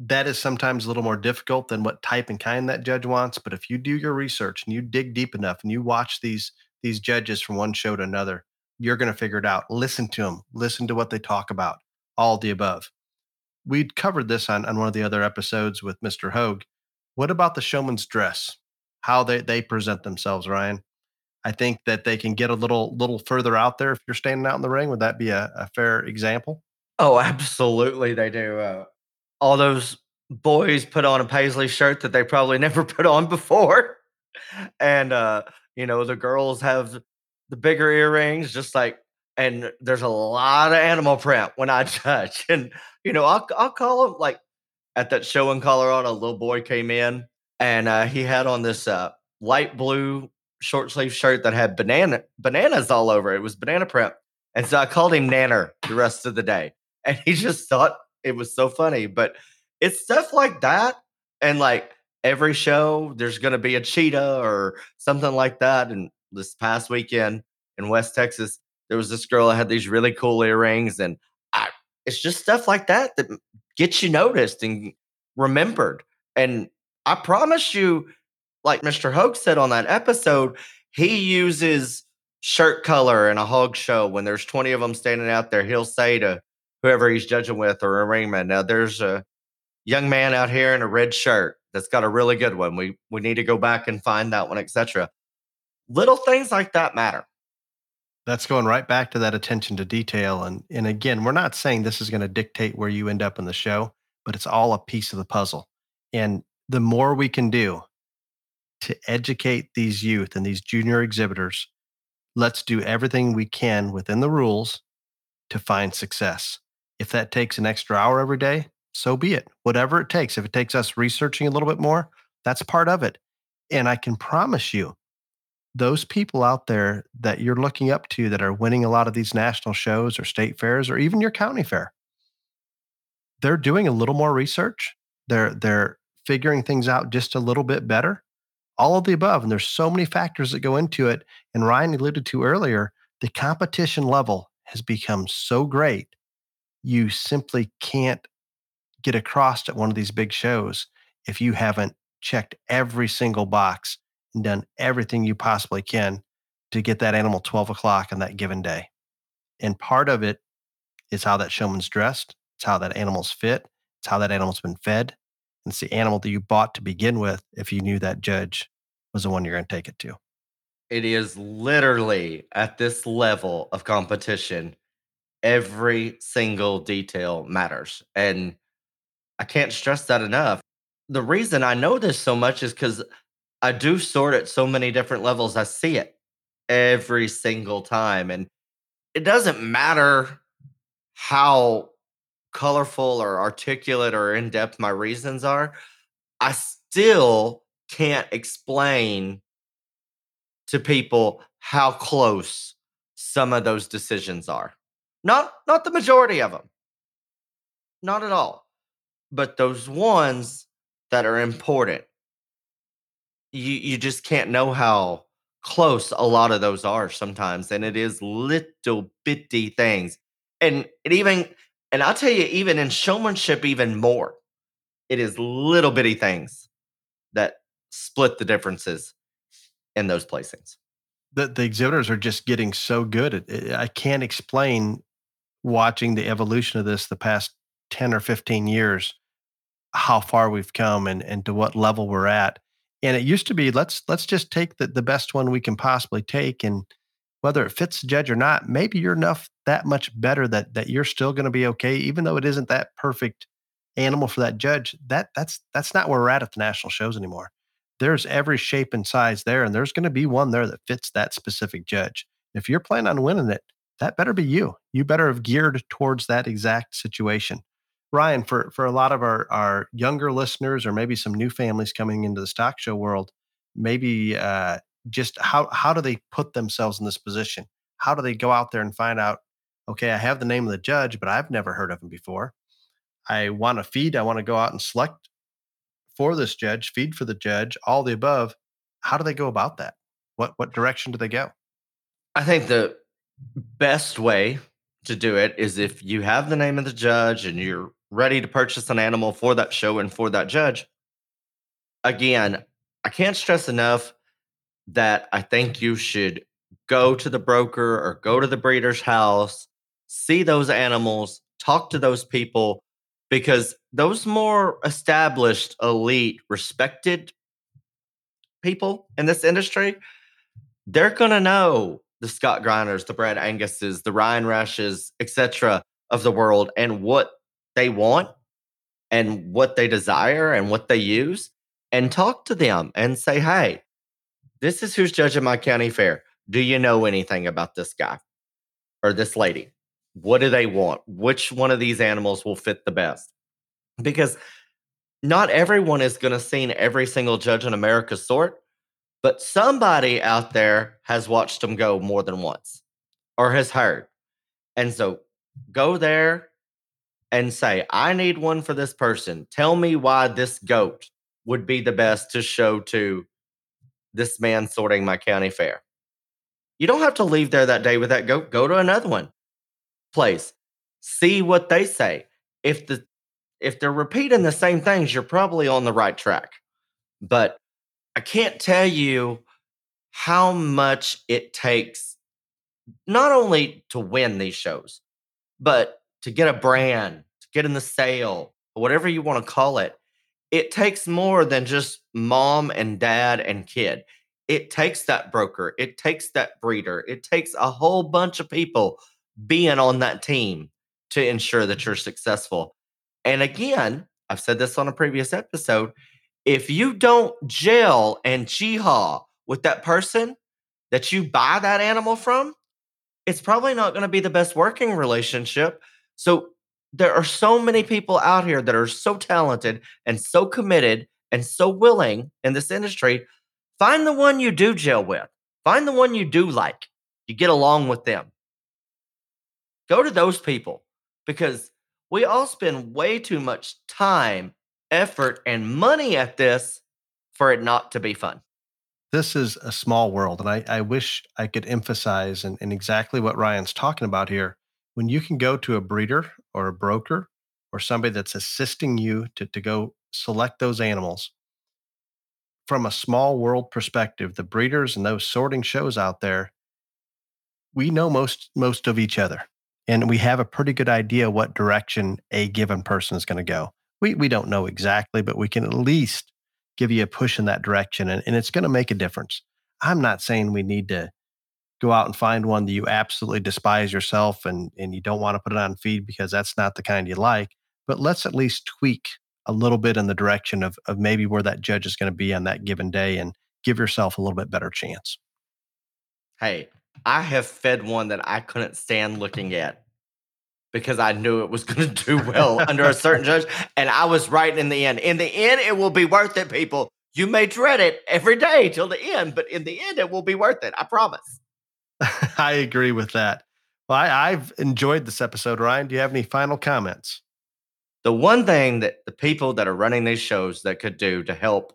That is sometimes a little more difficult than what type and kind that judge wants. But if you do your research and you dig deep enough and you watch these judges from one show to another, you're going to figure it out. Listen to them. Listen to what they talk about. All the above. We'd covered this on one of the other episodes with Mr. Hogue. What about the showman's dress? How they present themselves, Ryan? I think that they can get a little further out there if you're standing out in the ring. Would that be a fair example? Oh, absolutely they do. All those boys put on a paisley shirt that they probably never put on before. And, you know, the girls have the bigger earrings, just like, and there's a lot of animal print when I judge. And, you know, I'll call them, like, at that show in Colorado, a little boy came in and he had on this light blue short sleeve shirt that had bananas all over it. It was banana print. And so I called him Nanner the rest of the day. And he just thought it was so funny. But it's stuff like that. And like every show, there's going to be a cheetah or something like that. And this past weekend in West Texas, there was this girl that had these really cool earrings. And it's just stuff like that that gets you noticed and remembered. And I promise you, like Mr. Hogue said on that episode, he uses shirt color in a hog show. When there's 20 of them standing out there, he'll say to whoever he's judging with or a ringman, now there's a young man out here in a red shirt that's got a really good one. We need to go back and find that one, etc. Little things like that matter. That's going right back to that attention to detail. And again, we're not saying this is going to dictate where you end up in the show, but it's all a piece of the puzzle. And the more we can do to educate these youth and these junior exhibitors, let's do everything we can within the rules to find success. If that takes an extra hour every day, so be it. Whatever it takes. If it takes us researching a little bit more, that's part of it. And I can promise you, those people out there that you're looking up to that are winning a lot of these national shows or state fairs or even your county fair, they're doing a little more research. They're figuring things out just a little bit better. All of the above. And there's so many factors that go into it. And Ryan alluded to earlier, the competition level has become so great, you simply can't get across at one of these big shows if you haven't checked every single box and done everything you possibly can to get that animal 12 o'clock on that given day. And part of it is how that showman's dressed. It's how that animal's fit. It's how that animal's been fed. And it's the animal that you bought to begin with if you knew that judge was the one you're going to take it to. It is literally at this level of competition, every single detail matters. And I can't stress that enough. The reason I know this so much is because I do sort at so many different levels. I see it every single time. And it doesn't matter how colorful or articulate or in-depth my reasons are, I still can't explain to people how close some of those decisions are. Not the majority of them. Not at all. But those ones that are important, you just can't know how close a lot of those are sometimes. And it is little bitty things. And it even... And I'll tell you, even in showmanship, even more, it is little bitty things that split the differences in those placings. The exhibitors are just getting so good. I can't explain watching the evolution of this the past 10 or 15 years, how far we've come and to what level we're at. And it used to be, let's just take the best one we can possibly take, and whether it fits the judge or not, maybe you're enough that much better that you're still going to be okay, even though it isn't that perfect animal for that judge. That's not where we're at the national shows anymore. There's every shape and size there, and there's going to be one there that fits that specific judge. If you're planning on winning it, that better be you. You better have geared towards that exact situation. Ryan, for a lot of our younger listeners or maybe some new families coming into the stock show world, maybe... just how do they put themselves in this position? How do they go out there and find out, okay, I have the name of the judge, but I've never heard of him before. I want to feed. I want to go out and select for this judge, feed for the judge, all the above. How do they go about that? What direction do they go? I think the best way to do it is if you have the name of the judge and you're ready to purchase an animal for that show and for that judge. Again, I can't stress enough that I think you should go to the broker or go to the breeder's house, see those animals, talk to those people, because those more established, elite, respected people in this industry, they're going to know the Scott Griners, the Brad Anguses, the Ryan Rashes, etc. of the world and what they want and what they desire and what they use, and talk to them and say, hey, this is who's judging my county fair. Do you know anything about this guy or this lady? What do they want? Which one of these animals will fit the best? Because not everyone is going to see every single judge in America's sort, but somebody out there has watched them go more than once or has heard. And so go there and say, I need one for this person. Tell me why this goat would be the best to show to this man sorting my county fair. You don't have to leave there that day with that goat. Go to another one. Place. See what they say. If they're repeating the same things, you're probably on the right track. But I can't tell you how much it takes not only to win these shows, but to get a brand, to get in the sale, whatever you want to call it. It takes more than just mom and dad and kid. It takes that broker. It takes that breeder. It takes a whole bunch of people being on that team to ensure that you're successful. And again, I've said this on a previous episode, if you don't gel and jee-haw with that person that you buy that animal from, it's probably not going to be the best working relationship. So there are so many people out here that are so talented and so committed and so willing in this industry. Find the one you do gel with. Find the one you do like. You get along with them. Go to those people, because we all spend way too much time, effort, and money at this for it not to be fun. This is a small world, and I wish I could emphasize in exactly what Ryan's talking about here. When you can go to a breeder or a broker or somebody that's assisting you to go select those animals, from a small world perspective, the breeders and those sorting shows out there, we know most of each other, and we have a pretty good idea what direction a given person is going to go. We don't know exactly, but we can at least give you a push in that direction, and it's going to make a difference. I'm not saying we need to go out and find one that you absolutely despise yourself and you don't want to put it on feed because that's not the kind you like, but let's at least tweak a little bit in the direction of maybe where that judge is going to be on that given day and give yourself a little bit better chance. Hey, I have fed one that I couldn't stand looking at because I knew it was going to do well under a certain judge. And I was right in the end. In the end, it will be worth it, people. You may dread it every day till the end, but in the end, it will be worth it. I promise. I agree with that. Well, I've enjoyed this episode, Ryan. Do you have any final comments? The one thing that the people that are running these shows that could do to help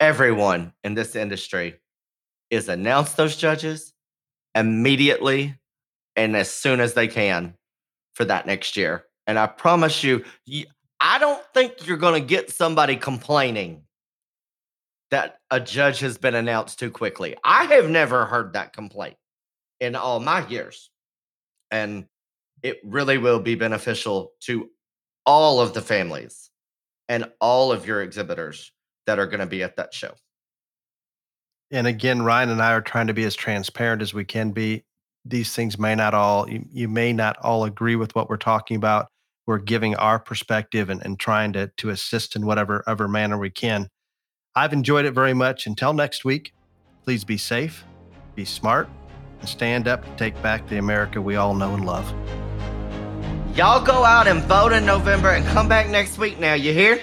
everyone in this industry is announce those judges immediately and as soon as they can for that next year. And I promise you, I don't think you're going to get somebody complaining that a judge has been announced too quickly. I have never heard that complaint in all my years. And it really will be beneficial to all of the families and all of your exhibitors that are going to be at that show. And again, Ryan and I are trying to be as transparent as we can be. These things may not all, you may not all agree with what we're talking about. We're giving our perspective and trying to assist in whatever manner we can. I've enjoyed it very much. Until next week, please be safe, be smart, and stand up to take back the America we all know and love. Y'all go out and vote in November and come back next week now, you hear?